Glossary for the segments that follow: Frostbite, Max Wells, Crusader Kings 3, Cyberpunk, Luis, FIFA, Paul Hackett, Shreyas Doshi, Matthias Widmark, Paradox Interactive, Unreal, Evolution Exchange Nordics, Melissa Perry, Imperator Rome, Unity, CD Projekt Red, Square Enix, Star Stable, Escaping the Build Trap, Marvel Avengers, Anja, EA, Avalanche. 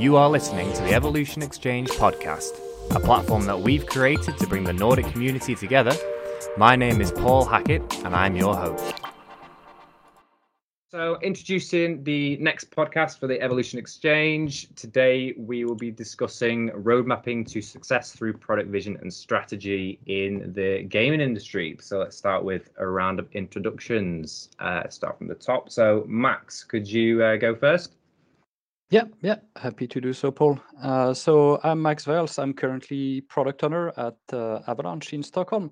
You are listening to the Evolution Exchange podcast, a platform that we've created to bring the Nordic community together. My name is Paul Hackett, and I'm your host. So, introducing the next podcast for the Evolution Exchange. Today, we will be discussing road mapping to success through product vision and strategy in the gaming industry. So, let's start with a round of introductions. Start from the top. So, Max, could you go first? Yeah, happy to do so, Paul. So I'm Max Wells. I'm currently product owner at Avalanche in Stockholm.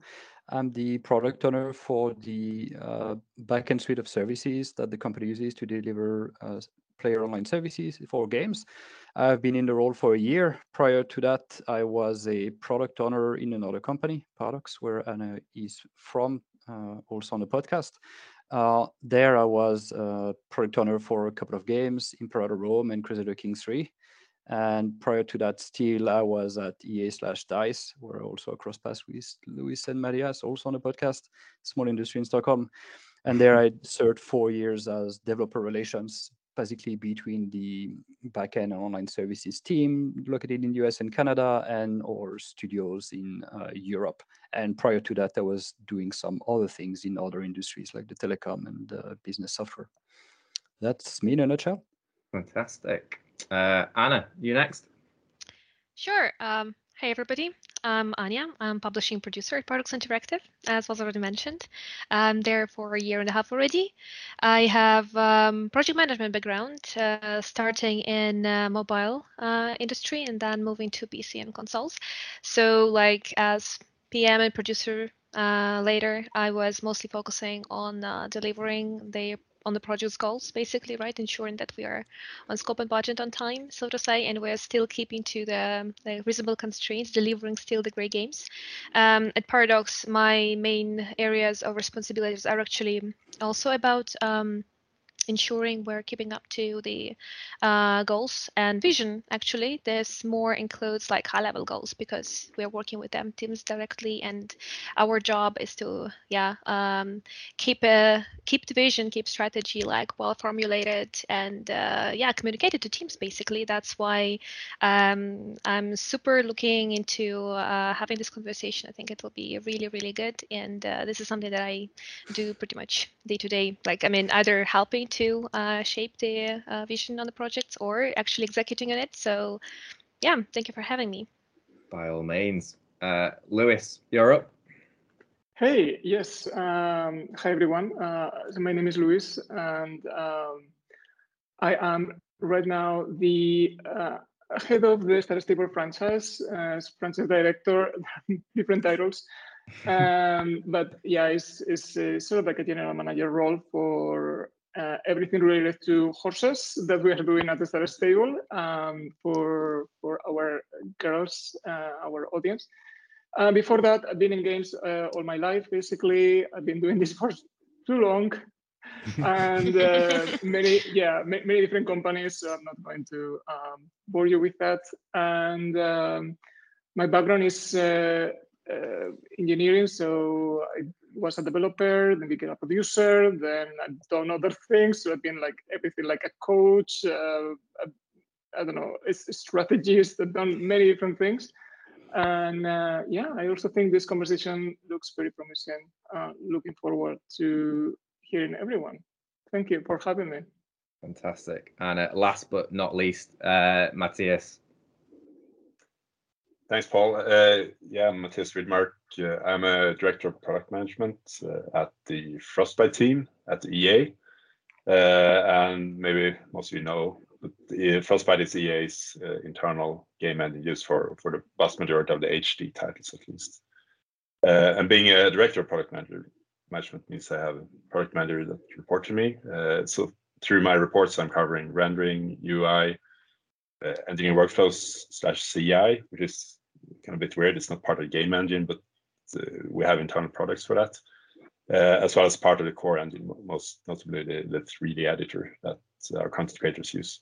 I'm the product owner for the backend suite of services that the company uses to deliver player online services for games. I've been in the role for a year. Prior to that, I was a product owner in another company, Paradox, where Anja is from, also on the podcast. There I was product owner for a couple of games, Imperator Rome and Crusader Kings 3. And prior to that, still, I was at EA/DICE, where I also cross paths with Luis and Matthias, also on the podcast, small industry in Stockholm. And there I served 4 years as developer relations, basically between the backend and online services team located in the US and Canada and our studios in Europe. And prior to that, I was doing some other things in other industries like the telecom and business software. That's me in a nutshell. Fantastic. Anna, you next. Sure. Hey, everybody. I'm Anja. I'm publishing producer at Paradox Interactive, as was already mentioned. I'm there for a year and a half already. I have project management background, starting in mobile industry and then moving to PC and consoles. So like as PM and producer later, I was mostly focusing on delivering on the project's goals, basically, right? Ensuring that we are on scope and budget on time, so to say, and we're still keeping to the reasonable constraints, delivering still the great games. At Paradox, my main areas of responsibilities are actually also about ensuring we're keeping up to the goals and vision. Actually, this more includes like high-level goals because we're working with them teams directly, and our job is to keep the vision, keep strategy like well formulated and communicated to teams. Basically, that's why I'm super looking into having this conversation. I think it will be really, really good, and this is something that I do pretty much day to day. Like I mean, either helping to shape the vision on the projects or actually executing on it. So yeah, thank you for having me. By all means. Luis, you're up. Hey, yes. Hi, everyone. My name is Luis, and I am right now the head of the Star Stable franchise, franchise director, different titles. But yeah, it's sort of like a general manager role for everything related to horses that we are doing at the Star Stable for our girls, our audience. Before that, I've been in games all my life, basically. I've been doing this for too long. And many different companies, so I'm not going to bore you with that. And my background is engineering, so I was a developer, then became a producer, then I've done other things. So I've been like everything, like a coach, I don't know, a strategist. I've done many different things. And I also think this conversation looks very promising. Looking forward to hearing everyone. Thank you for having me. Fantastic. And last but not least, Matthias. Thanks, Paul. I'm Matthias Widmark. I'm a director of product management at the Frostbite team at the EA. And maybe most of you know, but Frostbite is EA's internal game engine used for the vast majority of the HD titles, at least. And being a director of product management means I have a product manager that reports to me. So through my reports, I'm covering rendering, UI, engineering workflows /CI, which is kind of a bit weird. It's not part of the game engine, but we have internal products for that, as well as part of the core engine, most notably the 3D editor that our content creators use.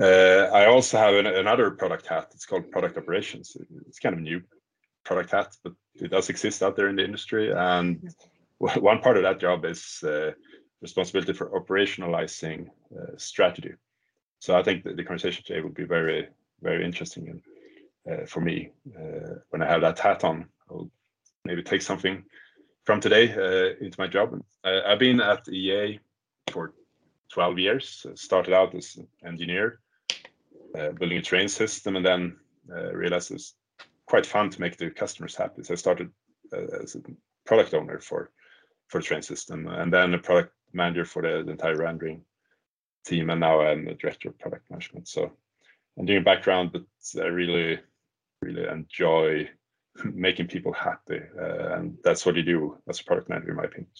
I also have another product hat. It's called product operations. It's kind of a new product hat, but it does exist out there in the industry. And one part of that job is responsibility for operationalizing strategy. So I think that the conversation today will be very, very interesting, and for me, when I have that hat on, I'll maybe take something from today into my job. I've been at EA for 12 years. Started out as an engineer, building a train system, and then realized it's quite fun to make the customers happy. So I started as a product owner for the train system, and then a product manager for the entire rendering team, and now I'm the director of product management. So I'm doing a background, but I really, really enjoy making people happy, and that's what you do as a product manager, in my opinion.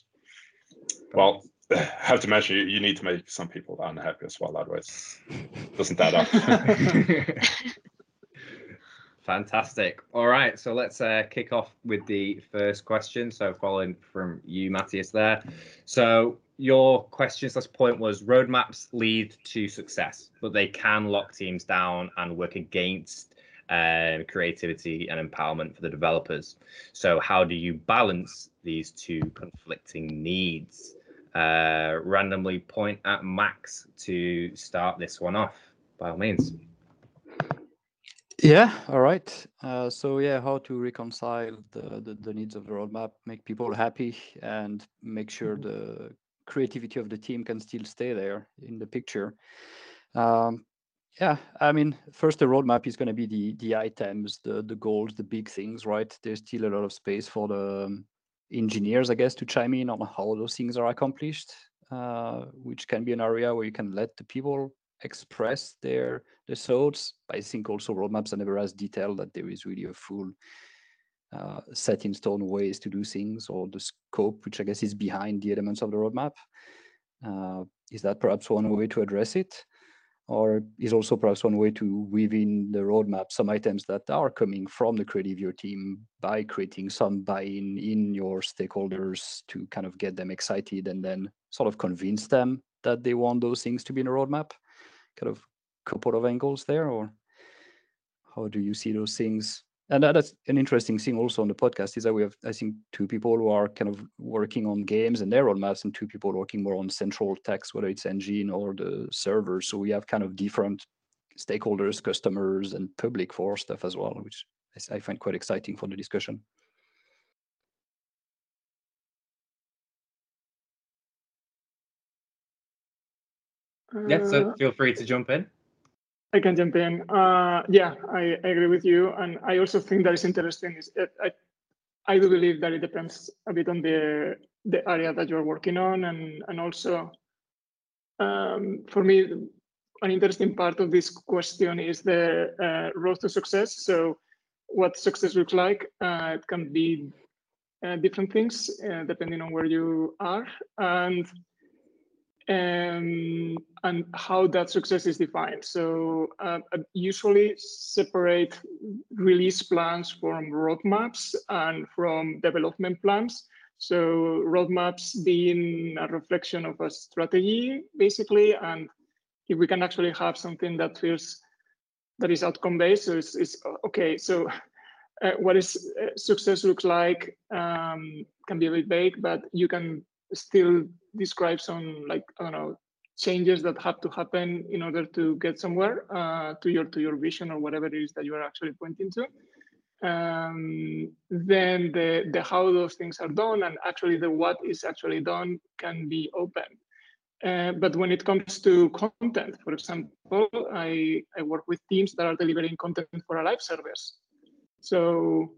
Well, I have to mention, you need to make some people unhappy as well, otherwise it doesn't add up. Fantastic. All right, so let's kick off with the first question. So following from you, Matthias, there. So your question slash point was, roadmaps lead to success, but they can lock teams down and work against creativity and empowerment for the developers. So how do you balance these two conflicting needs? Randomly point at Max to start this one off, by all means. Yeah, all right. So yeah, how to reconcile the needs of the roadmap, make people happy, and make sure the creativity of the team can still stay there in the picture. Yeah, I mean, first, the roadmap is going to be the items, the goals, the big things, right? There's still a lot of space for the engineers, I guess, to chime in on how those things are accomplished, which can be an area where you can let the people express their thoughts. I think also roadmaps are never as detailed that there is really a full set in stone ways to do things, or the scope, which I guess is behind the elements of the roadmap. Is that perhaps one way to address it? Or is also perhaps one way to weave in the roadmap some items that are coming from the creative your team by creating some buy-in in your stakeholders to kind of get them excited and then sort of convince them that they want those things to be in the roadmap? Kind of couple of angles there, or how do you see those things? And that's an interesting thing also on the podcast, is that we have, I think, two people who are kind of working on games and their roadmaps, and two people working more on central text, whether it's engine or the server. So we have kind of different stakeholders, customers, and public for stuff as well, which I find quite exciting for the discussion. Yeah, so feel free to jump in. I can jump in. Yeah, I agree with you. And I also think that is interesting. I do believe that it depends a bit on the area that you're working on. And also, for me, an interesting part of this question is the road to success. So what success looks like, it can be different things depending on where you are. And how that success is defined. So I usually separate release plans from roadmaps and from development plans. So roadmaps being a reflection of a strategy, basically, and if we can actually have something that feels that is outcome-based, so it's okay. So what is success looks like can be a bit vague, but you can still describe some, like, I don't know, changes that have to happen in order to get somewhere to your vision or whatever it is that you are actually pointing to. Then the how those things are done, and actually the what is actually done, can be open. But when it comes to content, for example, I work with teams that are delivering content for a live service. So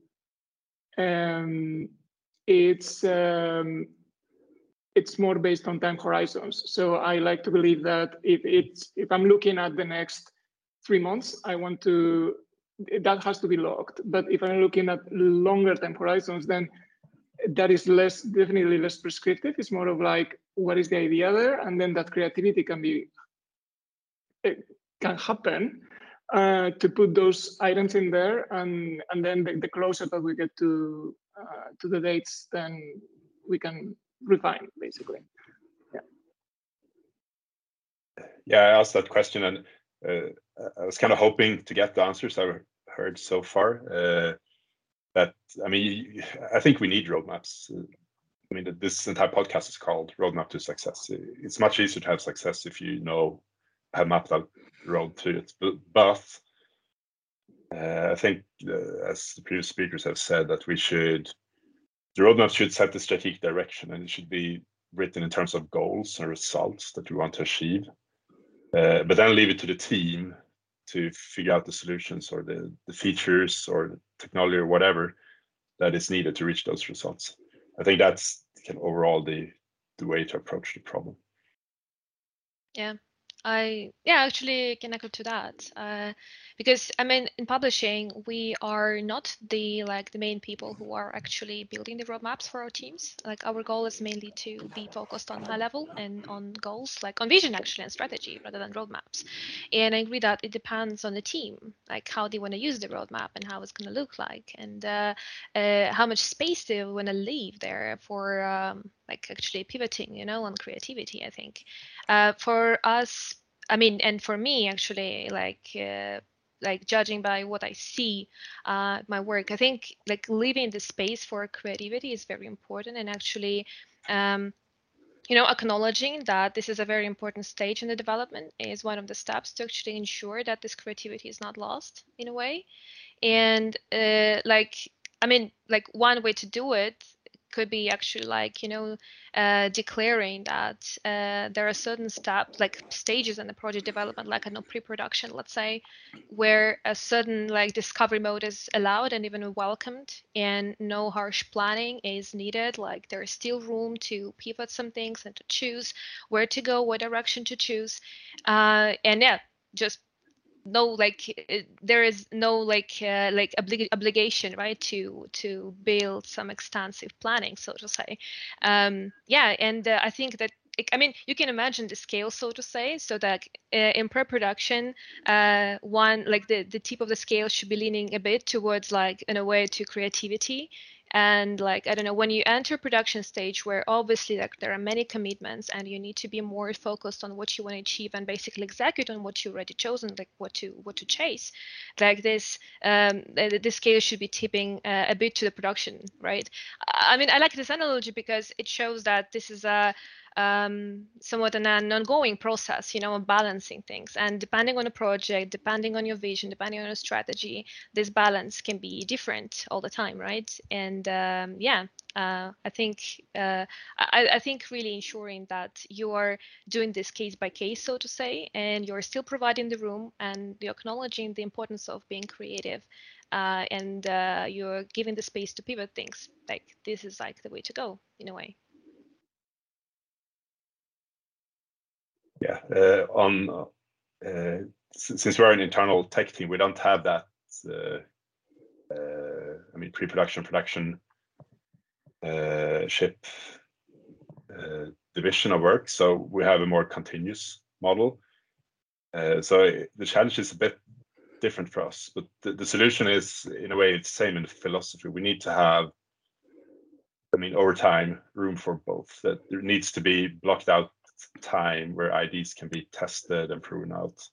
it's more based on time horizons. So I like to believe that if I'm looking at the next 3 months, that has to be logged. But if I'm looking at longer time horizons, then that is definitely less prescriptive. It's more of like, what is the idea there? And then that creativity can happen to put those items in there. And then the closer that we get to the dates, then we can refine, basically. Yeah, I asked that question, and I was kind of hoping to get the answers I've heard so far. That, I mean, I think we need roadmaps. I mean, this entire podcast is called Roadmap to Success. It's much easier to have success if you know a map that rolled through its bath. I think, as the previous speakers have said, that we should, the roadmap should set the strategic direction, and it should be written in terms of goals and results that we want to achieve. But then leave it to the team to figure out the solutions or the features or the technology or whatever that is needed to reach those results. I think that's kind of overall the way to approach the problem. Yeah. I actually can echo to that, because I mean, in publishing, we are not the main people who are actually building the roadmaps for our teams. Like, our goal is mainly to be focused on high level and on goals, like on vision actually and strategy, rather than roadmaps. And I agree that it depends on the team, like how they want to use the roadmap and how it's going to look like, and how much space they want to leave there for actually pivoting, on creativity, I think. For us, I mean, and for me, actually, judging by what I see my work, I think leaving the space for creativity is very important, and actually, acknowledging that this is a very important stage in the development is one of the steps to actually ensure that this creativity is not lost in a way. And one way to do it could be actually declaring that there are certain steps, stages in the project development, pre-production, let's say, where a certain discovery mode is allowed and even welcomed, and no harsh planning is needed. There is still room to pivot some things and to choose where to go, what direction to choose, there is no obligation, right, to build some extensive planning, so to say. I think that you can imagine the scale, so to say, so that in pre-production, the tip of the scale should be leaning a bit towards in a way to creativity. And when you enter production stage, where obviously there are many commitments and you need to be more focused on what you want to achieve and basically execute on what you already chosen, what to chase, the scale should be tipping a bit to the production, right? I mean, I like this analogy because it shows that this is a somewhat an ongoing process, of balancing things. And depending on the project, depending on your vision, depending on your strategy, this balance can be different all the time, right? And I think really ensuring that you are doing this case by case, so to say, and you're still providing the room, and you're acknowledging the importance of being creative, and you're giving the space to pivot things. This is the way to go in a way. Yeah, since we're an internal tech team, we don't have that. Pre-production, production division of work. So we have a more continuous model. So the challenge is a bit different for us, but the solution is, in a way, it's the same in philosophy. We need to have, over time, room for both. That there needs to be blocked out time where IDs can be tested and proven out.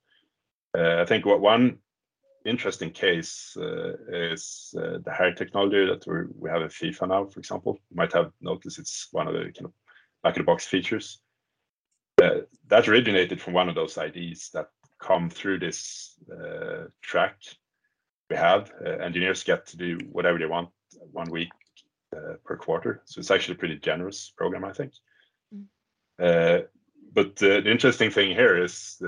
I think what one interesting case is the hair technology that we have in FIFA now, for example. You might have noticed it's one of the back-of-the-box features. That originated from one of those IDs that come through this track we have. Engineers get to do whatever they want 1 week per quarter. So it's actually a pretty generous program, I think. But the interesting thing here is,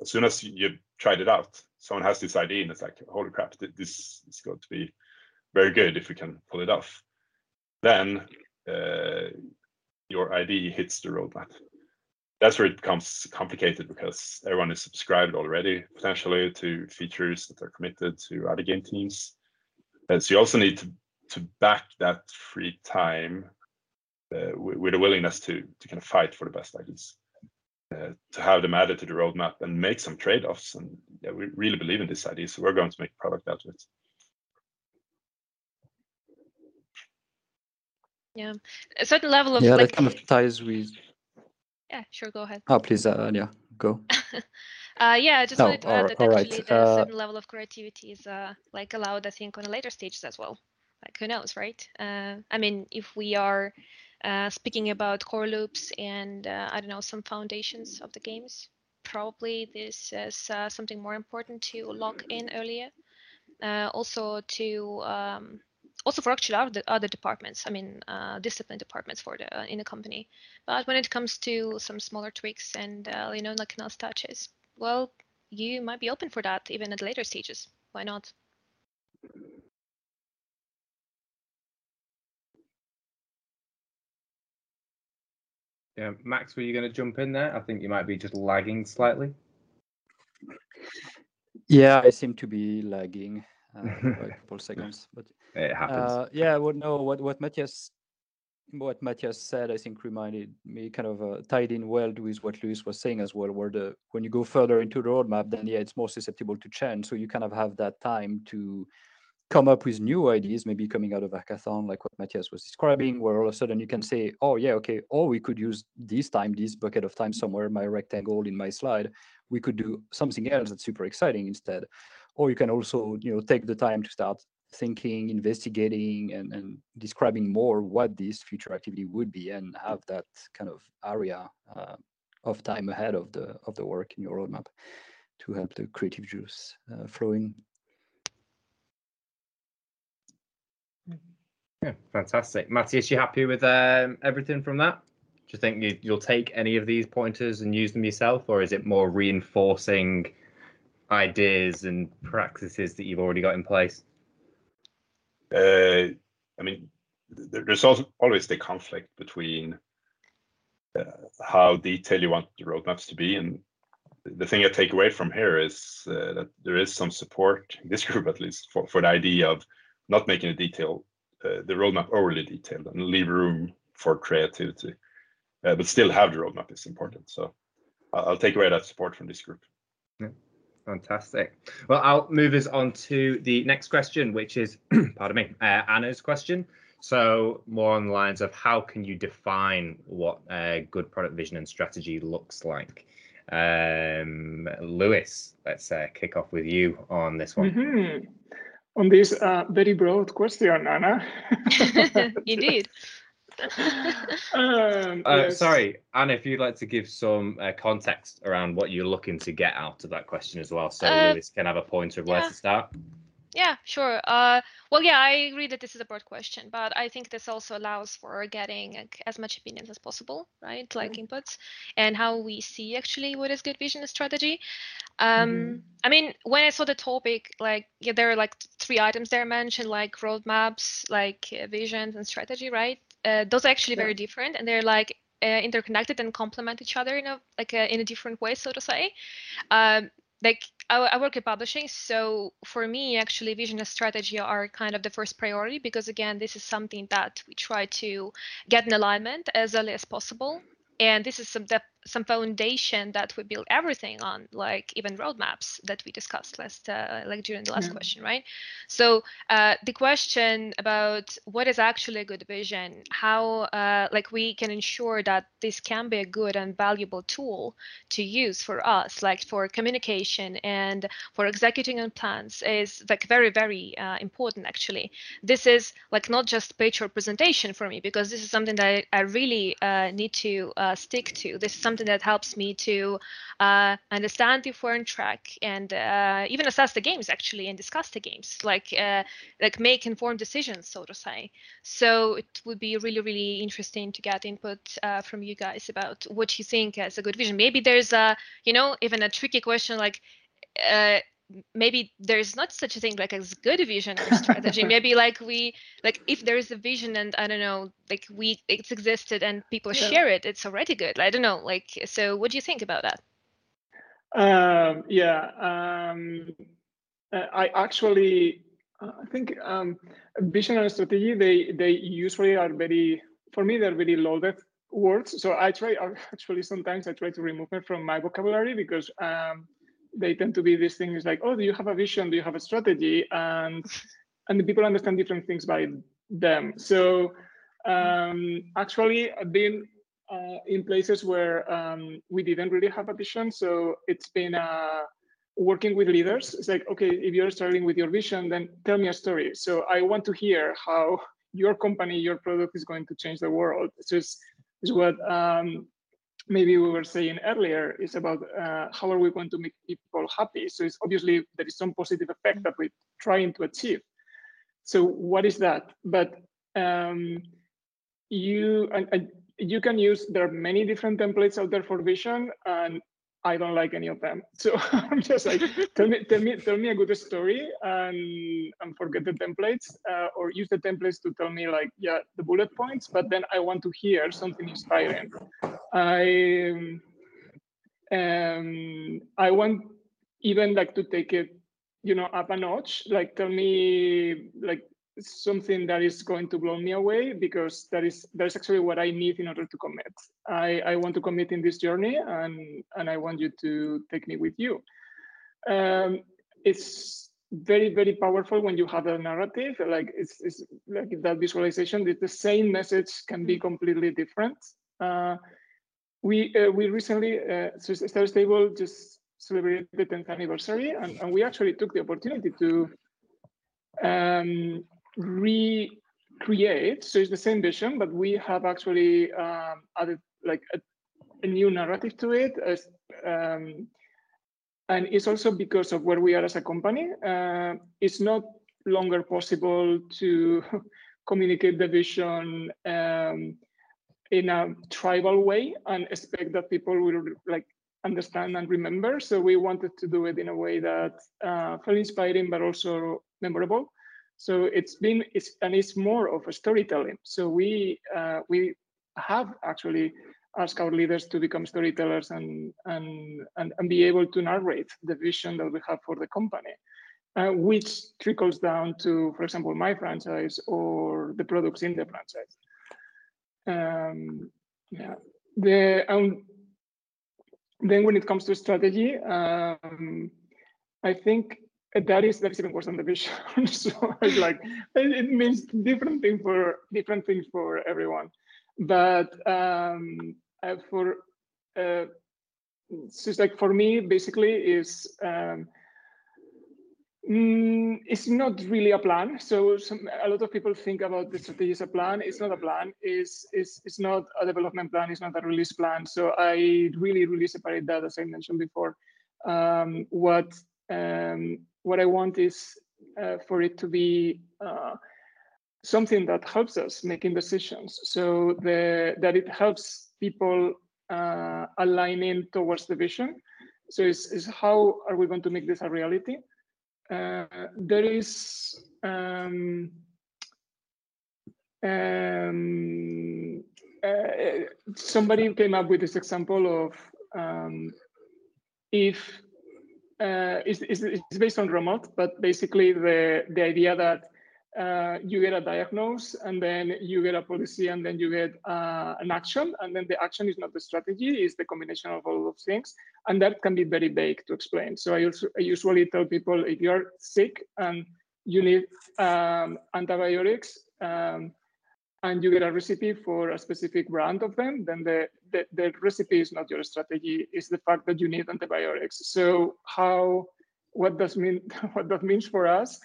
as soon as you've tried it out, someone has this idea and it's like, holy crap, this is going to be very good if we can pull it off. Then your ID hits the roadmap. That's where it becomes complicated, because everyone is subscribed already, potentially, to features that are committed to other game teams. And so you also need to back that free time with a willingness to kind of fight for the best ideas, to have them added to the roadmap and make some trade-offs. And yeah, we really believe in this idea, so we're going to make a product out of it. Yeah, a certain level of that kind of ties with. Yeah, sure. Go ahead. Oh, please, Anja, go. I just wanted to add that actually the certain level of creativity is allowed, I think, on a later stages as well. Who knows, right? If we are speaking about core loops and some foundations of the games, probably this is something more important to lock in earlier. Also to also for actually other departments, I mean discipline departments for the in the company. But when it comes to some smaller tweaks and you know, like nose touches, well, you might be open for that even at later stages. Why not? Yeah, Max, were you going to jump in there? I think you might be just lagging slightly. Yeah, I seem to be lagging for a couple seconds, but it happens. Yeah, well, no, what Matthias said, I think reminded me kind of tied in well with what Luis was saying as well, where when you go further into the roadmap, then yeah, it's more susceptible to change. So you kind of have that time to come up with new ideas, maybe coming out of hackathon, like what Matthias was describing, where all of a sudden you can say, oh yeah, okay, or we could use this bucket of time somewhere, my rectangle in my slide, we could do something else that's super exciting instead. Or you can also, you know, take the time to start thinking, investigating, and describing more what this future activity would be, and have that kind of area of time ahead of the work in your roadmap to help the creative juice flowing. Yeah, fantastic. Matthias, you happy with everything from that? Do you think you'll take any of these pointers and use them yourself, or is it more reinforcing ideas and practices that you've already got in place? I mean, there's always the conflict between how detailed you want the roadmaps to be, and the thing I take away from here is that there is some support in this group, at least, for the idea of not making a detail. The roadmap overly detailed and leave room for creativity, but still have the roadmap is important. So I'll take away that support from this group. Yeah, fantastic. Well, I'll move us on to the next question, which is, pardon me, Anna's question. So more on the lines of how can you define what a good product vision and strategy looks like? Luis, let's kick off with you on this one. Mm-hmm. On this very broad question, Anna. Indeed. Yes. Sorry, Anna, if you'd like to give some context around what you're looking to get out of that question as well, so Luis can have a pointer of where to start. Yeah, sure. Well, yeah, I agree that this is a broad question, but I think this also allows for getting as much opinions as possible, right? Like inputs and how we see actually what is good vision and strategy. I mean, when I saw the topic, like, yeah, there are like three items there mentioned, like roadmaps, like visions and strategy, right? Those are actually very different, and they're like interconnected and complement each other in a in a different way, so to say. Like I work in publishing, so for me, actually, vision and strategy are kind of the first priority, because again, this is something that we try to get in alignment as early as possible. And this is some foundation that we build everything on, like even roadmaps that we discussed last, like during the last question, right? So the question about what is actually a good vision, how like we can ensure that this can be a good and valuable tool to use for us, like for communication and for executing on plans, is like very, very important actually. This is like not just pitch or presentation for me, because this is something that I really need to stick to. This is something that helps me to understand if we're on track, and even assess the games actually, and discuss the games, like make informed decisions, so to say. So it would be really, really interesting to get input from you guys about what you think is a good vision. Maybe there's a, you know, even a tricky question, like maybe there's not such a thing like as good vision or strategy. Maybe like we, like if there is a vision and I don't know, like we, it's existed and people share it, it's already good. I don't know, like, so what do you think about that? I actually, I think vision and strategy, they usually are very, for me, they're very loaded words. So I try, actually, sometimes I try to remove them from my vocabulary, because they tend to be these things like, oh, do you have a vision? Do you have a strategy? And the people understand different things by them. So actually, I've been in places where we didn't really have a vision. So it's been working with leaders. It's like, okay, if you're starting with your vision, then tell me a story. So I want to hear how your company, your product is going to change the world. It's what maybe we were saying earlier is about how are we going to make people happy. So it's obviously there is some positive effect that we're trying to achieve. So what is that? But you can use, there are many different templates out there for vision, and I don't like any of them. So I'm just like, tell me a good story and forget the templates, or use the templates to tell me like, yeah, the bullet points, but then I want to hear something inspiring. I want even like to take it, you know, up a notch, like tell me like something that is going to blow me away, because that's actually what I need in order to commit. I want to commit in this journey, and I want you to take me with you. It's very, very powerful when you have a narrative, like it's like that visualization, that the same message can be completely different. We recently, Star Stable just celebrated the 10th anniversary, and we actually took the opportunity to recreate. So it's the same vision, but we have actually added like a new narrative to it, as, and it's also because of where we are as a company. It's not longer possible to communicate the vision in a tribal way and expect that people will like understand and remember. So we wanted to do it in a way that felt inspiring, but also memorable. So it's more of a storytelling. So we have actually asked our leaders to become storytellers and be able to narrate the vision that we have for the company, which trickles down to, for example, my franchise or the products in the franchise. Then when it comes to strategy, I think that is even worse than the vision. So it's like, it means different things for everyone. But for me, basically is, it's not really a plan. So a lot of people think about the strategy as a plan. It's not a plan. It's not a development plan. It's not a release plan. So I really, really separate that, as I mentioned before. What I want is for it to be something that helps us making decisions. So that it helps people aligning towards the vision. So it's how are we going to make this a reality? There is somebody came up with this example of it's based on remote, but basically the idea that you get a diagnose, and then you get a policy, and then you get an action, and then the action is not the strategy, it's the combination of all those things, and that can be very vague to explain. So I usually tell people, if you're sick and you need antibiotics, and you get a recipe for a specific brand of them, then the recipe is not your strategy, it's the fact that you need antibiotics. So what that means for us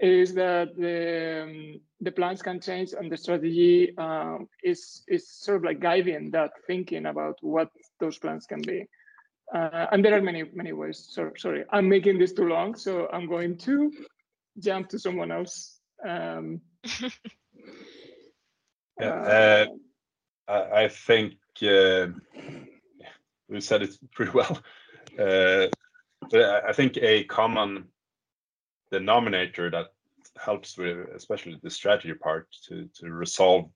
is that the plans can change, and the strategy is sort of like guiding that thinking about what those plans can be. And there are many, many ways. So, sorry, I'm making this too long, so I'm going to jump to someone else. I think we said it pretty well. But I think a common denominator that helps with, especially the strategy part, to resolve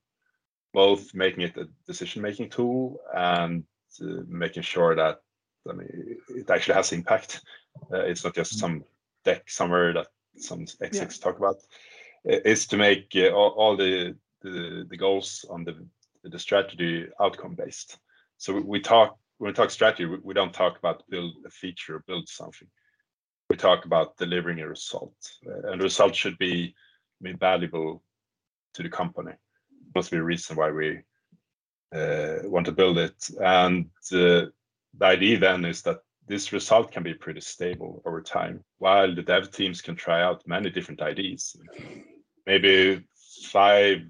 both making it a decision-making tool and making sure that it actually has impact. It's not just some deck somewhere that some execs talk about. Is to make all the goals on the strategy outcome-based. So when we talk strategy, we don't talk about build a feature or build something. We talk about delivering a result, and the result should be valuable to the company. There must be a reason why we want to build it, and the idea then is that this result can be pretty stable over time, while the dev teams can try out many different ideas. Maybe 5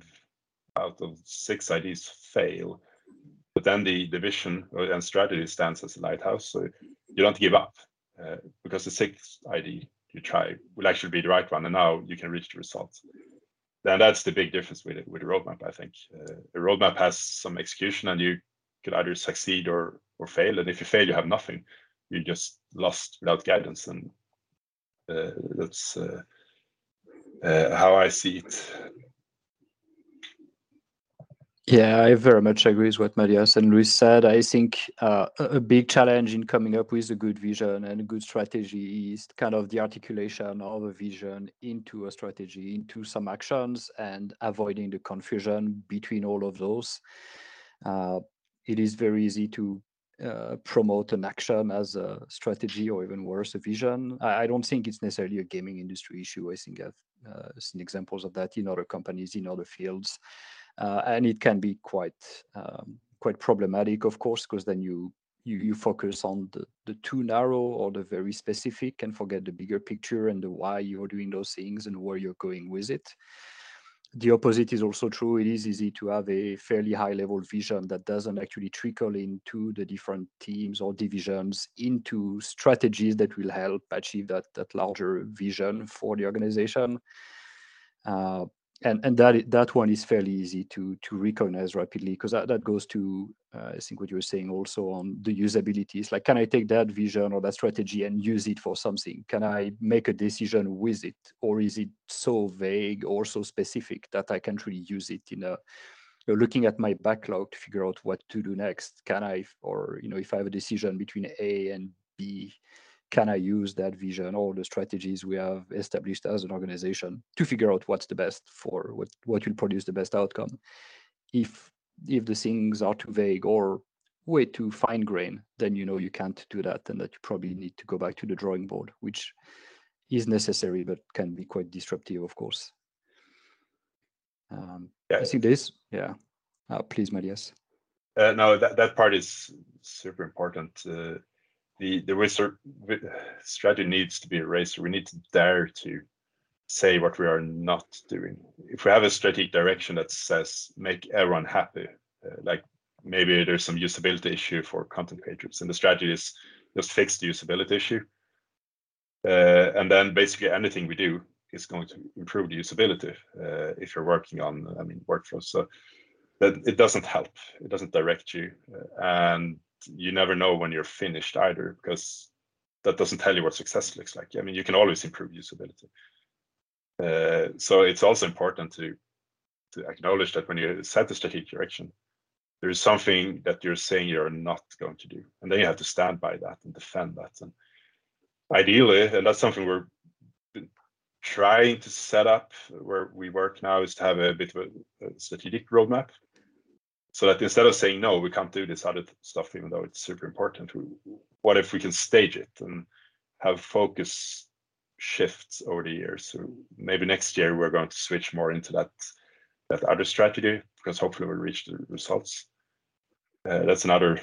out of 6 ideas fail, But then the vision and strategy stands as a lighthouse. So you don't give up because the sixth idea you try will actually be the right one. And now you can reach the results. Then that's the big difference with it, with the roadmap, I think. A roadmap has some execution and you could either succeed or fail. And if you fail, you have nothing. You're just lost without guidance. And that's how I see it. Yeah, I very much agree with what Matthias and Luis said. I think a big challenge in coming up with a good vision and a good strategy is kind of the articulation of a vision into a strategy, into some actions, and avoiding the confusion between all of those. It is very easy to promote an action as a strategy, or even worse, a vision. I don't think it's necessarily a gaming industry issue. I think I've seen examples of that in other companies, in other fields. And it can be quite problematic, of course, because then you focus on the too narrow or the very specific and forget the bigger picture and the why you're doing those things and where you're going with it. The opposite is also true. It is easy to have a fairly high-level vision that doesn't actually trickle into the different teams or divisions into strategies that will help achieve that larger vision for the organization. And that one is fairly easy to recognize rapidly, because that goes to, I think, what you were saying also on the usability. It's like, can I take that vision or that strategy and use it for something? Can I make a decision with it? Or is it so vague or so specific that I can't really use it in looking at my backlog to figure out what to do next? Can I, or, you know, if I have a decision between A and B, can I use that vision or the strategies we have established as an organization to figure out what's the best for what will produce the best outcome? If the things are too vague or way too fine-grained, then you know you can't do that, and that you probably need to go back to the drawing board, which is necessary but can be quite disruptive, of course. I think this, please, Matthias. No, that part is super important. The strategy needs to be a race. We need to dare to say what we are not doing. If we have a strategic direction that says make everyone happy, like maybe there's some usability issue for content creators, and the strategy is just fix the usability issue, and then basically anything we do is going to improve the usability. If you're working on, workflows, so that it doesn't help. It doesn't direct you, and you never know when you're finished either, because that doesn't tell you what success looks like. I mean, you can always improve usability. So it's also important to acknowledge that when you set the strategic direction, there is something that you're saying you're not going to do. And then you have to stand by that and defend that. And ideally, and that's something we're trying to set up where we work now, is to have a bit of a strategic roadmap. So that instead of saying, no, we can't do this other stuff, even though it's super important, what if we can stage it and have focus shifts over the years? So maybe next year, we're going to switch more into that other strategy, because hopefully we'll reach the results. That's another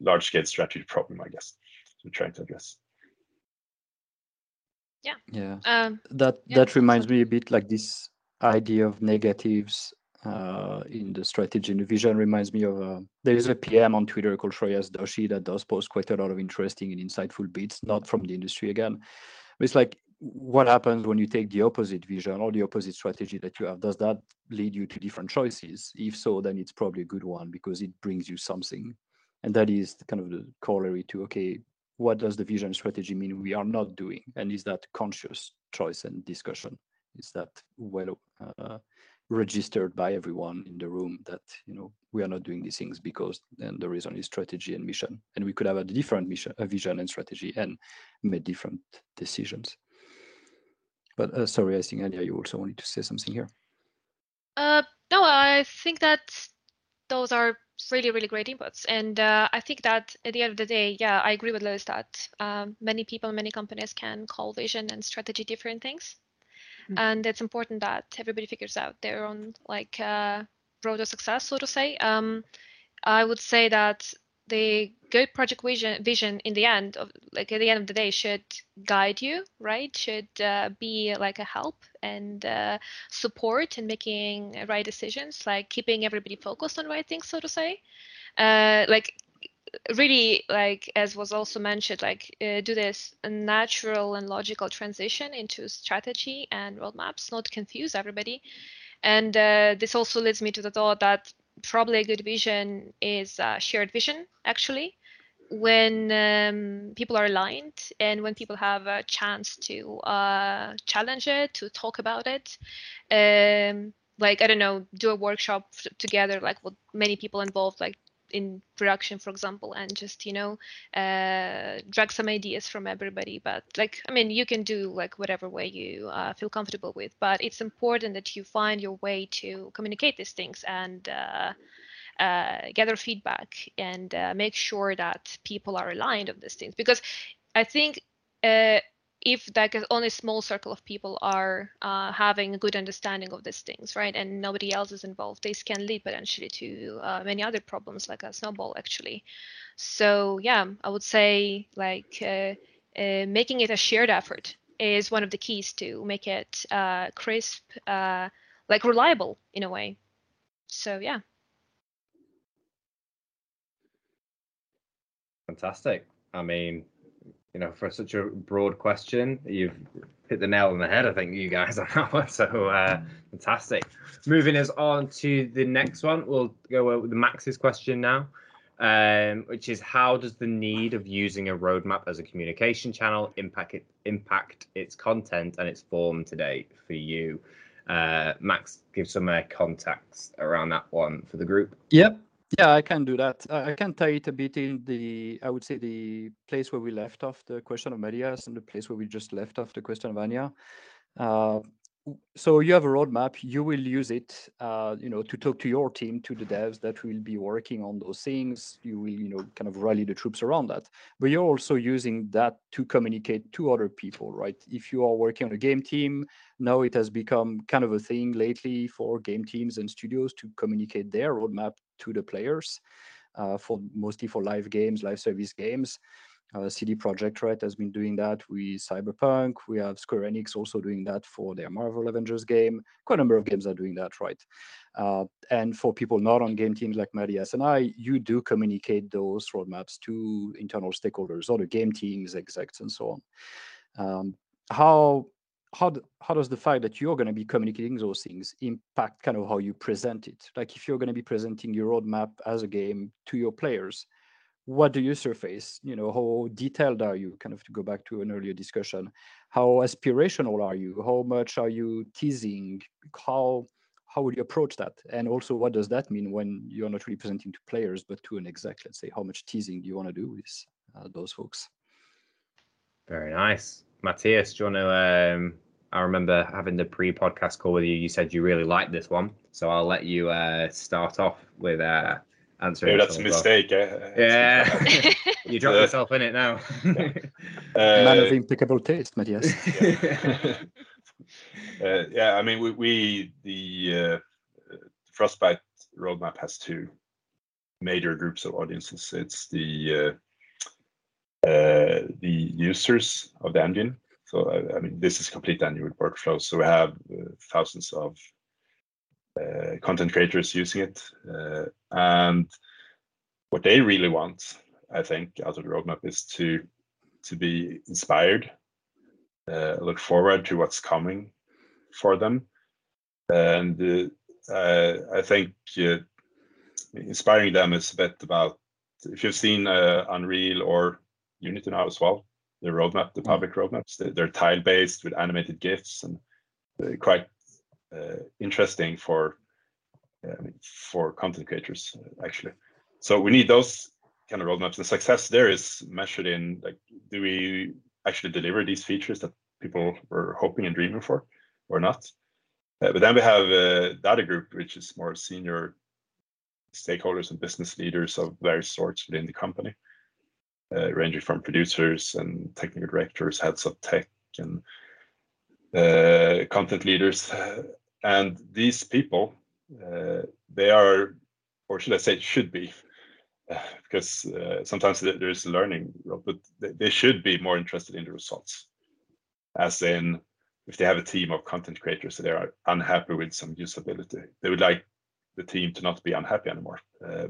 large-scale strategy problem, I guess, we're trying to address. Yeah. That reminds me a bit, like this idea of negatives in the strategy and the vision reminds me of there is a PM on Twitter called Shreyas Doshi that does post quite a lot of interesting and insightful bits, not from the industry again. But it's like, what happens when you take the opposite vision or the opposite strategy that you have? Does that lead you to different choices? If so, then it's probably a good one, because it brings you something. And that is kind of the corollary to, okay, what does the vision strategy mean we are not doing? And is that conscious choice and discussion? Is that well registered by everyone in the room that, you know, we are not doing these things because, and the reason is strategy and mission, and we could have a different mission, a vision and strategy, and made different decisions. But sorry, I think, Anja, you also wanted to say something here. No, I think that those are really, really great inputs. And I think that at the end of the day, yeah, I agree with Luis that many people, many companies can call vision and strategy different things. And it's important that everybody figures out their own, like, road to success, so to say. I would say that the good project vision in the end of, like, at the end of the day, should guide you, right? Should be like a help and support in making right decisions, like keeping everybody focused on right things, so to say. Like, really, like, as was also mentioned, like, do this natural and logical transition into strategy and roadmaps, not confuse everybody. And this also leads me to the thought that probably a good vision is a shared vision, actually, when people are aligned and when people have a chance to challenge it, to talk about it. Like, I don't know, do a workshop together, like with many people involved, like in production, for example, and just, you know, drag some ideas from everybody. But, like, I mean, you can do like whatever way you feel comfortable with, but it's important that you find your way to communicate these things and gather feedback and make sure that people are aligned on these things. Because I think if like only a small circle of people are having a good understanding of these things, right, and nobody else is involved, this can lead potentially to many other problems, like a snowball, actually. So yeah, I would say, like, making it a shared effort is one of the keys to make it crisp, like reliable in a way. So yeah. Fantastic. I mean, you know, for such a broad question, you've hit the nail on the head, I think, you guys, on that one. So fantastic. Moving us on to the next one, we'll go over the Max's question now, which is, how does the need of using a roadmap as a communication channel impact its content and its form today for you? Max, give some context around that one for the group. Yep. Yeah, I can do that. I can tie it a bit in the, I would say, the place where we left off the question of Matthias and the place where we just left off the question of Anja. So you have a roadmap, you will use it, you know, to talk to your team, to the devs that will be working on those things. You will, you know, kind of rally the troops around that. But you're also using that to communicate to other people, right? If you are working on a game team, now it has become kind of a thing lately for game teams and studios to communicate their roadmap to the players, for mostly for live games, live service games. CD Projekt Red has been doing that with Cyberpunk. We have Square Enix also doing that for their Marvel Avengers game. Quite a number of games are doing that, right? And for people not on game teams like Matthias and I, you do communicate those roadmaps to internal stakeholders, other game teams, execs, and so on. How does the fact that you're going to be communicating those things impact kind of how you present it? Like, if you're going to be presenting your roadmap as a game to your players, what do you surface? You know, how detailed are you? Kind of to go back to an earlier discussion, how aspirational are you? How much are you teasing? How would you approach that? And also, what does that mean when you're not really presenting to players, but to an exec? Let's say, how much teasing do you want to do with those folks? Very nice. Matthias, do you want to, I remember having the pre-podcast call with you, you said you really liked this one. So I'll let you start off with answering. Maybe that's a mistake. Yeah. You dropped yourself in it now. Yeah. Man of impeccable taste, Matthias. Yeah, yeah, I mean, the Frostbite roadmap has two major groups of audiences. It's the users of the engine. So I mean, this is complete annual workflow. So we have thousands of content creators using it, and what they really want, I think, out of the roadmap is to be inspired, look forward to what's coming for them, and I think inspiring them is a bit about, if you've seen Unreal or Unity now as well, the roadmap, the public roadmaps, they're tile-based with animated GIFs, and quite interesting for content creators, actually. So we need those kind of roadmaps, and success there is measured in, like, do we actually deliver these features that people were hoping and dreaming for or not? But then we have the other group, which is more senior stakeholders and business leaders of various sorts within the company. Ranging from producers and technical directors, heads of tech, and content leaders, and these people, they are, or should I say, should be because sometimes there is learning, but they should be more interested in the results. As in, if they have a team of content creators that they are unhappy with some usability, they would like the team to not be unhappy anymore,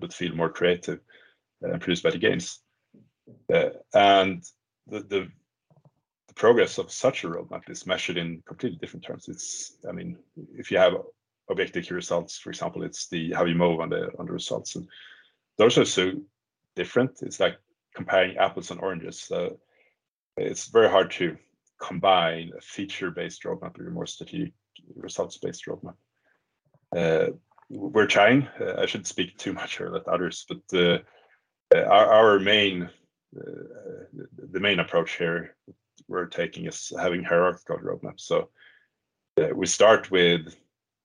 but feel more creative and produced by the games. And the progress of such a roadmap is measured in completely different terms. It's, I mean, if you have objective results, for example, it's the how you move on the results, and those are so different. It's like comparing apples and oranges. So it's very hard to combine a feature-based roadmap with a more strategic results-based roadmap. We're trying. I shouldn't speak too much or let others, but our main the main approach here we're taking is having hierarchical roadmaps. So we start with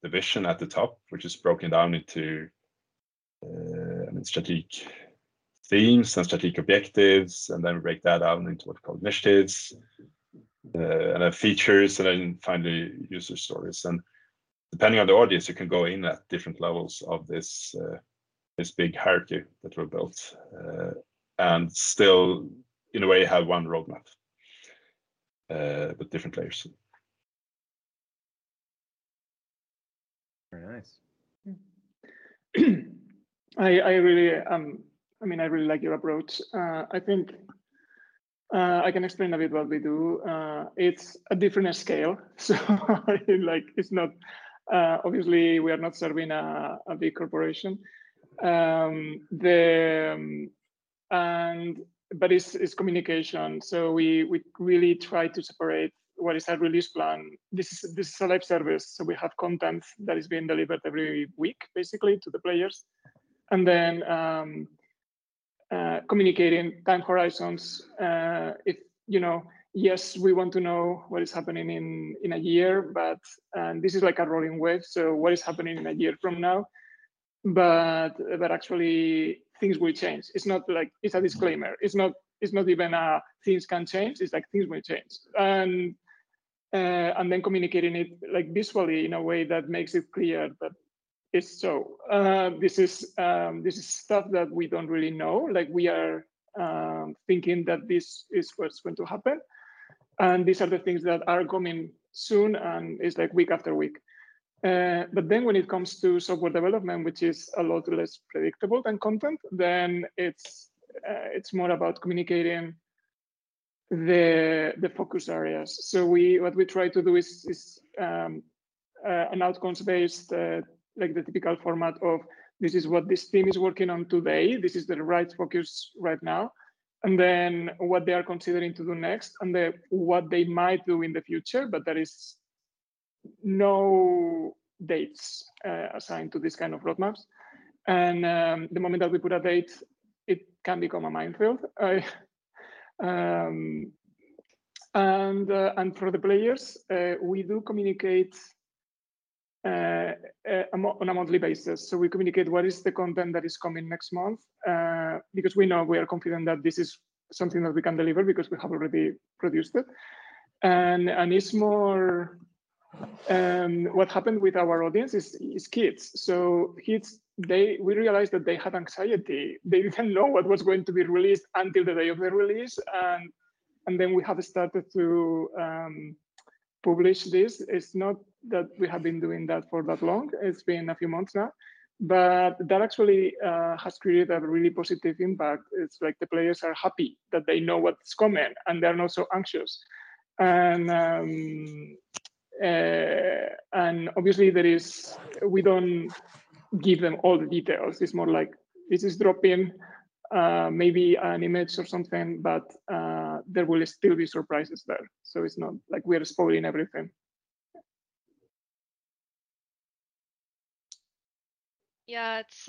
the vision at the top, which is broken down into strategic themes and strategic objectives, and then we break that down into what we call initiatives, and then features, and then finally user stories. And depending on the audience, you can go in at different levels of this this big hierarchy that we built, and still, in a way, have one roadmap, but different layers. Very nice. I really, I mean, I really like your approach. I think I can explain a bit what we do. It's a different scale, so like it's not. Obviously, we are not serving a big corporation. But it's communication. So we really try to separate what is a release plan. This is a live service, so we have content that is being delivered every week, basically, to the players, and then communicating time horizons. If you know, yes, we want to know what is happening in a year, but this is like a rolling wave. So what is happening in a year from now? But actually things will change. It's not like it's a disclaimer. It's not even a things can change. It's like things will change, and then communicating it like visually in a way that makes it clear that it's so. This is stuff that we don't really know. Like we are thinking that this is what's going to happen, and these are the things that are coming soon, and it's like week after week. But then when it comes to software development, which is a lot less predictable than content, then it's more about communicating the focus areas. So what we try to do is an outcomes-based, like the typical format of this is what this team is working on today. This is the right focus right now. And then what they are considering to do next, and what they might do in the future, but that is no dates assigned to this kind of roadmaps, and the moment that we put a date, it can become a minefield. And for the players, we do communicate on a monthly basis. So we communicate what is the content that is coming next month, because we are confident that this is something that we can deliver because we have already produced it, and it's more. What happened with our audience is kids. So kids, we realized that they had anxiety. They didn't know what was going to be released until the day of the release, and then we have started to publish this. It's not that we have been doing that for that long. It's been a few months now, but that actually has created a really positive impact. It's like the players are happy that they know what's coming, and they're not so anxious. And obviously we don't give them all the details. It's more like this is dropping, maybe an image or something, but there will still be surprises there. So it's not like we're spoiling everything. Yeah, it's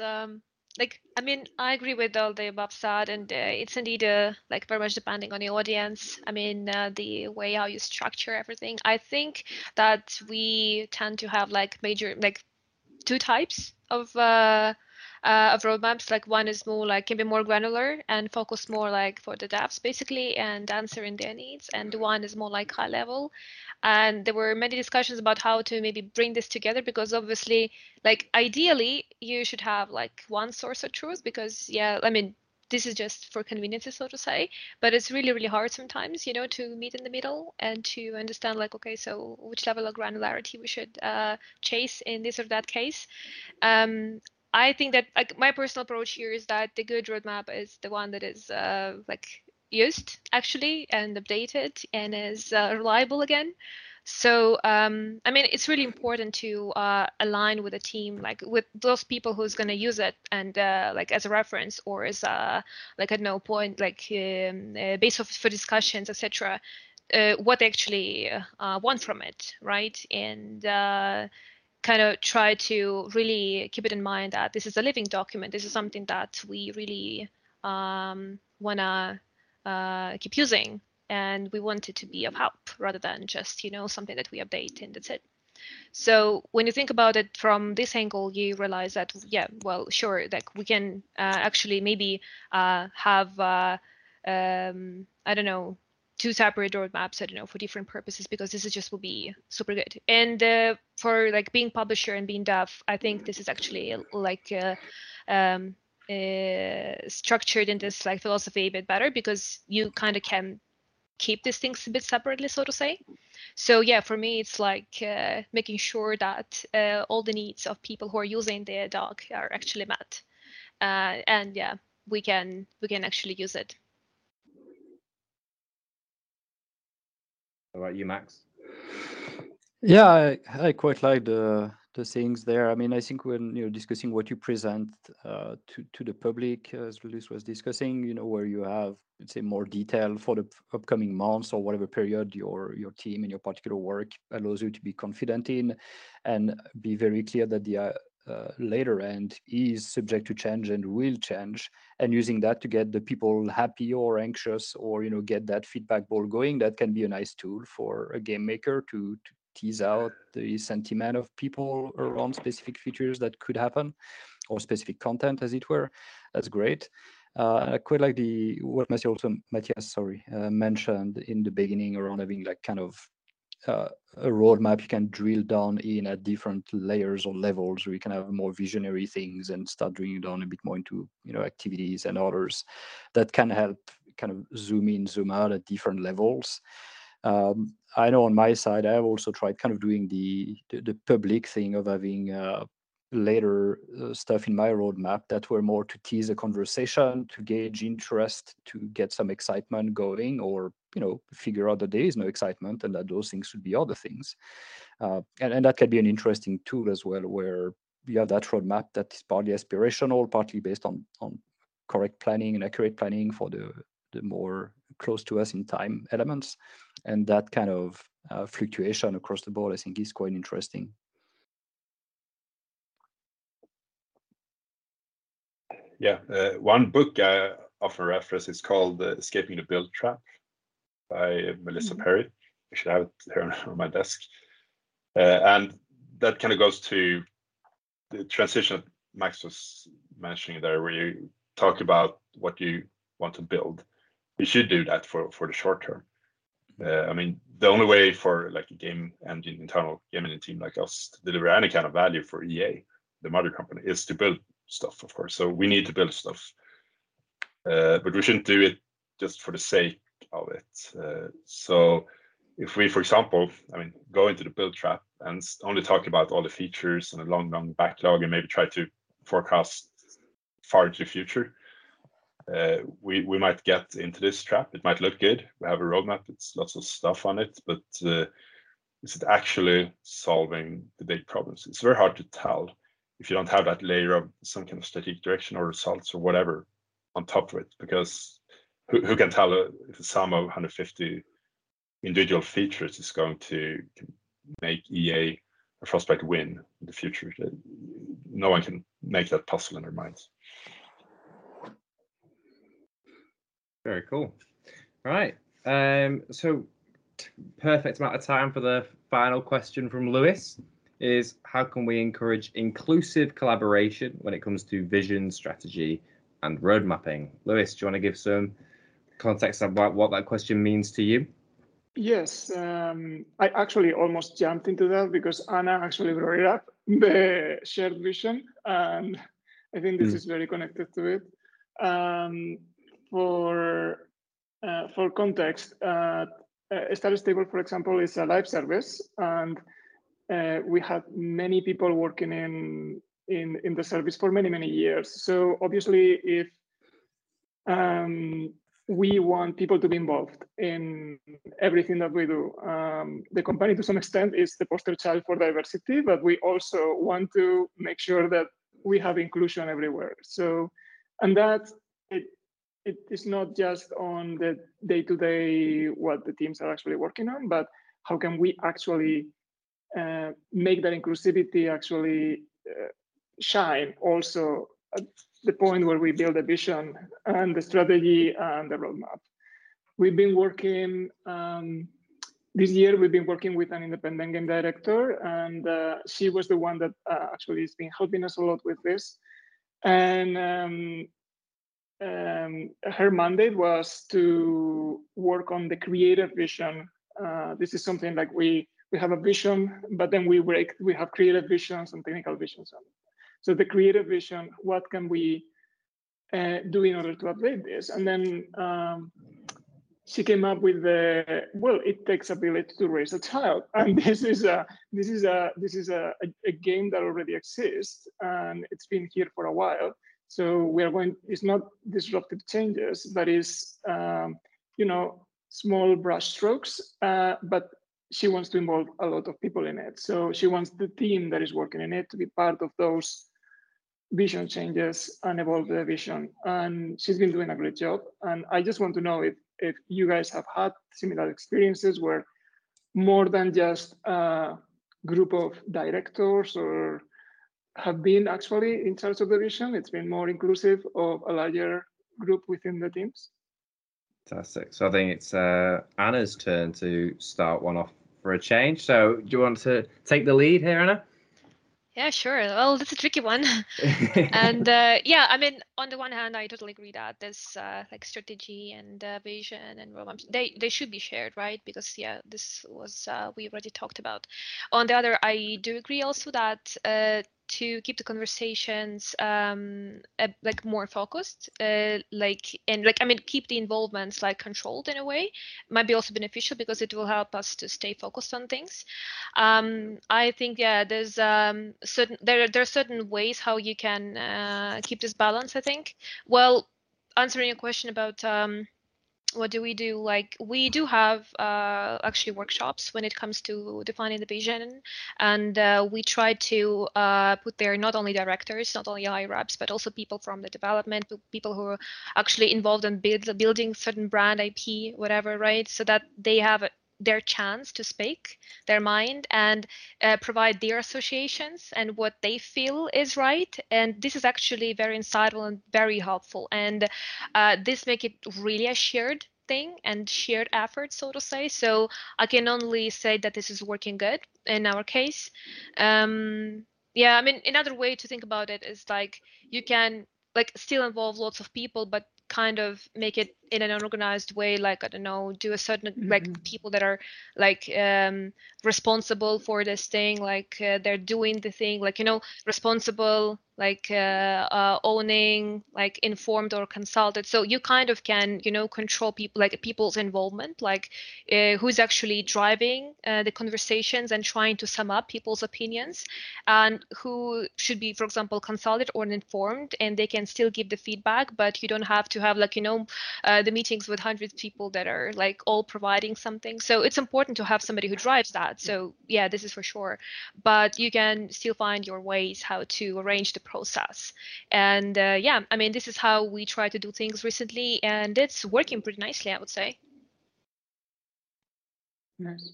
like, I mean, I agree with all the above said, and it's indeed like very much depending on the audience. I mean, the way how you structure everything. I think that we tend to have like major, like two types of of roadmaps. Like one is more like can be more granular and focus more like for the devs basically and answering their needs, and the one is more like high level. And there were many discussions about how to maybe bring this together, because obviously, like ideally, you should have like one source of truth, because yeah, I mean, this is just for conveniences, so to say, but it's really, really hard sometimes, you know, to meet in the middle and to understand like, okay, so which level of granularity we should chase in this or that case. I think that like my personal approach here is that the good roadmap is the one that is like used actually and updated and is reliable again. So, I mean, it's really important to align with a team, like with those people who's going to use it and like as a reference or as a, like, I don't know, point, like base of, for discussions, etc. What they actually want from it, right? And kind of try to really keep it in mind that this is a living document. This is something that we really want to keep using. And we want it to be of help rather than just, you know, something that we update and that's it. So when you think about it from this angle, you realize that, yeah, well, sure, like we can actually maybe have, I don't know, two separate roadmaps, I don't know, for different purposes, because this is just will be super good. And for like being publisher and being dev, I think this is actually like structured in this like philosophy a bit better, because you kind of can keep these things a bit separately, so to say. So yeah, for me, it's like making sure that all the needs of people who are using their doc are actually met, and yeah, we can actually use it. All right, you, Max. Yeah, I quite like the things there. I mean, I think when you're discussing what you present to the public, as Luis was discussing, you know, where you have, let's say, more detail for the upcoming months or whatever period your team and your particular work allows you to be confident in, and be very clear that the later end is subject to change and will change, and using that to get the people happy or anxious, or, you know, get that feedback ball going. That can be a nice tool for a game maker to tease out the sentiment of people around specific features that could happen, or specific content, as it were. That's great. I quite like what Matthias mentioned in the beginning around having like kind of a roadmap you can drill down in at different layers or levels, where you can have more visionary things and start drilling down a bit more into, you know, activities and others that can help kind of zoom in, zoom out at different levels. I know on my side, I've also tried kind of doing the public thing of having later stuff in my roadmap that were more to tease a conversation, to gauge interest, to get some excitement going, or, you know, figure out that there is no excitement and that those things should be other things. And that can be an interesting tool as well, where you have that roadmap that is partly aspirational, partly based on correct planning and accurate planning for the more close to us in time elements. And that kind of fluctuation across the board, I think, is quite interesting. Yeah, one book I often reference is called Escaping the Build Trap by Melissa Perry. I should have it here on my desk. And that kind of goes to the transition Max was mentioning there, where you talk about what you want to build. You should do that for the short term. I mean, the only way for like a game engine, internal game engine team like us to deliver any kind of value for EA, the mother company, is to build stuff, of course. So we need to build stuff, but we shouldn't do it just for the sake of it. So if we, for example, I mean, go into the build trap and only talk about all the features and a long, long backlog, and maybe try to forecast far into the future, we might get into this trap. It might look good. We have a roadmap. It's lots of stuff on it, but is it actually solving the big problems? It's very hard to tell if you don't have that layer of some kind of strategic direction or results or whatever on top of it, because who can tell if the sum of 150 individual features is going to make EA or Frostbite win in the future? No one can make that puzzle in their minds. Very cool. All right. So perfect amount of time for the final question from Luis. is how can we encourage inclusive collaboration when it comes to vision, strategy, and road mapping? Luis, do you want to give some context about what that question means to you? Yes, I actually almost jumped into that because Anna actually brought it up, the shared vision, and I think this is very connected to it. For context, Star Stable, for example, is a live service, and we had many people working in the service for many, many years. So obviously, if we want people to be involved in everything that we do. The company, to some extent, is the poster child for diversity, but we also want to make sure that we have inclusion everywhere. So, and that it is not just on the day-to-day what the teams are actually working on, but how can we actually make that inclusivity actually shine also at the point where we build a vision and the strategy and the roadmap. We've been working, this year we've been working with an independent game director, and she was the one that actually has been helping us a lot with this. And her mandate was to work on the creative vision. This is something like we have a vision, but then we have creative visions and technical visions. So the creative vision, what can we do in order to update this? And then she came up with the, well, it takes a village to raise a child, and this is a game that already exists and it's been here for a while. So we are going. It's not disruptive changes, but it's small brush strokes, but she wants to involve a lot of people in it. So she wants the team that is working in it to be part of those vision changes and evolve the vision. And she's been doing a great job. And I just want to know if you guys have had similar experiences where more than just a group of directors or have been actually in charge of the vision, it's been more inclusive of a larger group within the teams. Fantastic. So I think it's Anna's turn to start one off for a change. So do you want to take the lead here, Anna? Yeah, sure. Well, that's a tricky one. And yeah, I mean, on the one hand, I totally agree that this like strategy and vision and roadmaps, they should be shared, right? Because yeah, this was we already talked about. On the other, I do agree also that to keep the conversations like more focused, keep the involvements like controlled in a way, might be also beneficial because it will help us to stay focused on things. I think yeah, there's there are certain ways how you can keep this balance. I think. Well, answering your question about what do we do? Like we do have actually workshops when it comes to defining the vision, and we try to put there not only directors, not only high reps, but also people from the development, people who are actually involved in building certain brand IP, whatever, right? So that they have their chance to speak their mind and provide their associations and what they feel is right. And this is actually very insightful and very helpful. And this makes it really a shared thing and shared effort, so to say. So I can only say that this is working good in our case. Yeah, I mean, another way to think about it is like you can like still involve lots of people, but kind of make it in an unorganized way, like I don't know, do a certain like people that are like responsible for this thing, like they're doing the thing, like you know, responsible, like owning, like informed or consulted. So you kind of can, you know, control people, like people's involvement, like who's actually driving the conversations and trying to sum up people's opinions, and who should be, for example, consulted or informed, and they can still give the feedback, but you don't have to have like, you know, the meetings with hundreds of people that are like all providing something. So it's important to have somebody who drives that. So yeah, this is for sure, but you can still find your ways how to arrange the process. And yeah, I mean, this is how we try to do things recently, and it's working pretty nicely, I would say. Nice.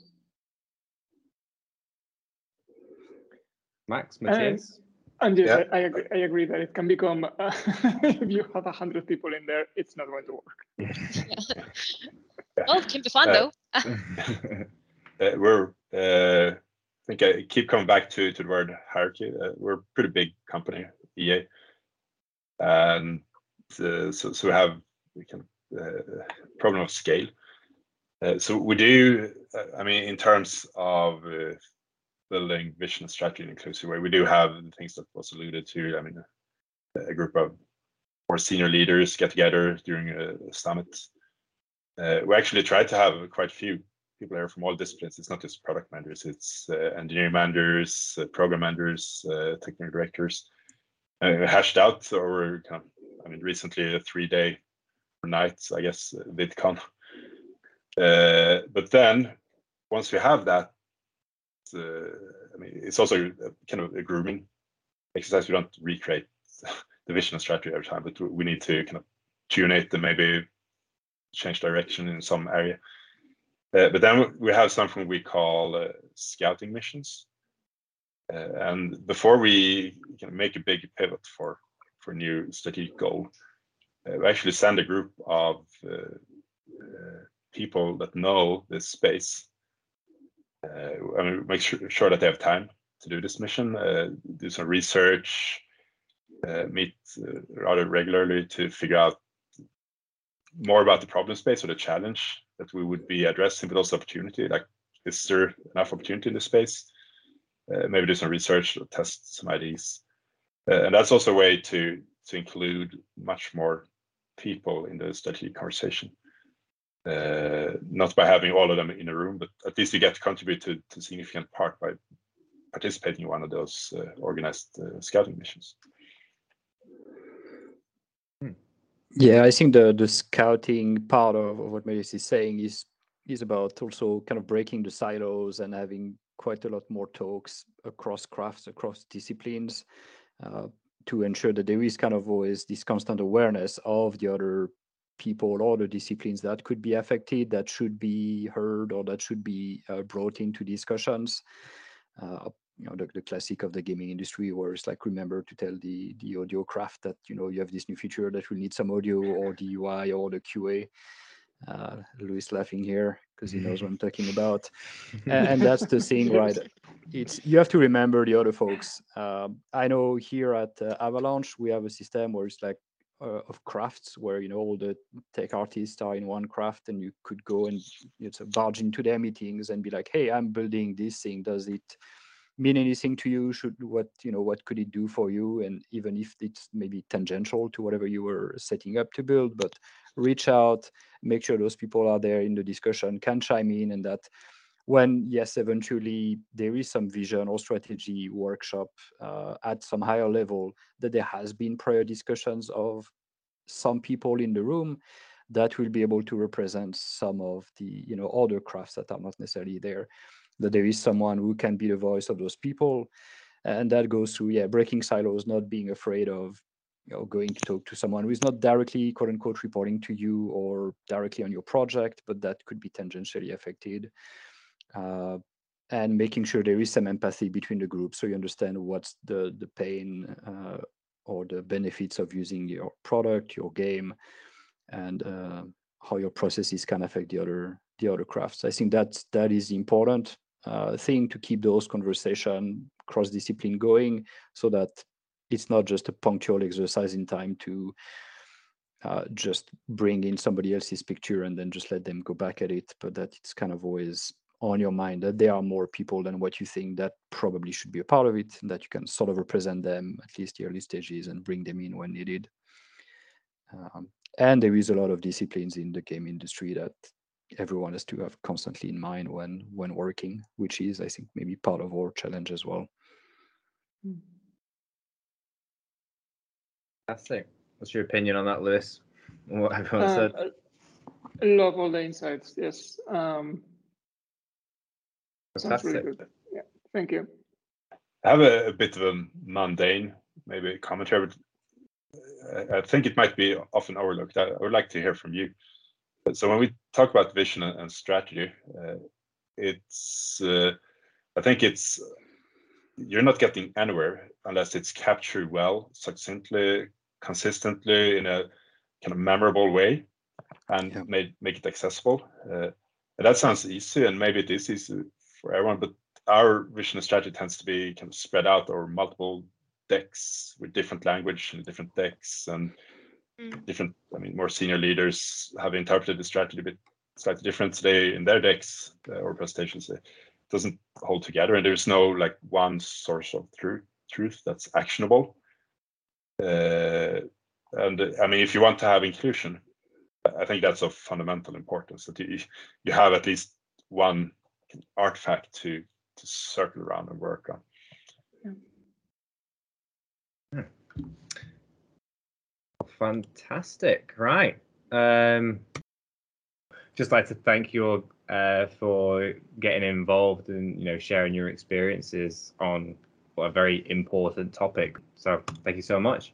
Max, Matthias? And yes, yeah. I agree that it can become, if you have 100 people in there, it's not going to work. Yeah. Well, it can be fun, though. We're think I keep coming back to the word hierarchy. We're a pretty big company, EA, and so we have problem of scale. So we do, I mean, in terms of building vision and strategy in an inclusive way, we do have things that was alluded to. I mean, a group of more senior leaders get together during a summit. We actually try to have quite a few people here from all disciplines. It's not just product managers, it's engineering managers, program managers, technical directors. Hashed out over, recently a 3-day night, I guess, VidCon. But then, once we have that, it's also kind of a grooming exercise. We don't recreate the vision and strategy every time, but we need to kind of tune it and maybe change direction in some area. But then we have something we call scouting missions. And before we can make a big pivot for new strategic goal, we actually send a group of people that know this space. Make sure that they have time to do this mission, do some research, meet rather regularly to figure out more about the problem space or the challenge that we would be addressing, but also opportunity. Like, is there enough opportunity in this space? Maybe do some research or test some ideas. And that's also a way to include much more people in the strategic conversation. Not by having all of them in a room, but at least you get to contribute to a significant part by participating in one of those organized scouting missions. Yeah, I think the scouting part of what Matthias is saying is about also kind of breaking the silos and having quite a lot more talks across crafts, across disciplines, to ensure that there is kind of always this constant awareness of the other people or the disciplines that could be affected, that should be heard, or that should be brought into discussions. The classic of the gaming industry, where it's like, remember to tell the audio craft that, you know, you have this new feature that will need some audio, or the UI, or the QA. Luis laughing here because he knows what I'm talking about. And that's the thing, right? It's, you have to remember the other folks. I know here at Avalanche, we have a system where it's like, of crafts, where, you know, all the tech artists are in one craft, and you could go and barge into their meetings and be like, hey, I'm building this thing, does it mean anything to you? What could it do for you? And even if it's maybe tangential to whatever you were setting up to build, but reach out, make sure those people are there in the discussion, can chime in, and that when, yes, eventually there is some vision or strategy workshop at some higher level, that there has been prior discussions of some people in the room that will be able to represent some of the other crafts that are not necessarily there, that there is someone who can be the voice of those people. And that goes through, breaking silos, not being afraid of going to talk to someone who is not directly, quote unquote, reporting to you or directly on your project, but that could be tangentially affected. And making sure there is some empathy between the groups, so you understand what's the pain or the benefits of using your product, your game, and how your processes can affect the other crafts. I think that is important thing to keep those conversation cross-discipline going, so that it's not just a punctual exercise in time to just bring in somebody else's picture and then just let them go back at it, but that it's kind of always on your mind that there are more people than what you think that probably should be a part of it, and that you can sort of represent them at least the early stages and bring them in when needed. And there is a lot of disciplines in the game industry that everyone has to have constantly in mind when working, which is, I think, maybe part of our challenge as well. Fantastic. What's your opinion on that, Luis? What everyone said? I love all the insights. Yes. Sounds really good. Yeah, thank you. I have a bit of a mundane, maybe, commentary, but I think it might be often overlooked. I would like to hear from you. So when we talk about vision and strategy, you're not getting anywhere unless it's captured well, succinctly, consistently, in a kind of memorable way, and make it accessible. And that sounds easy, and maybe it is easy for everyone, but our vision and strategy tends to be kind of spread out over multiple decks with different language and different decks and different, I mean, more senior leaders have interpreted the strategy a bit slightly different today in their decks or presentations. It doesn't hold together, and there's no like one source of truth that's actionable. And I mean, if you want to have inclusion, I think that's of fundamental importance, that you have at least one artifact to circle around and work on. Yeah. Fantastic. Right. Just like to thank you for getting involved and, you know, sharing your experiences on a very important topic. So thank you so much.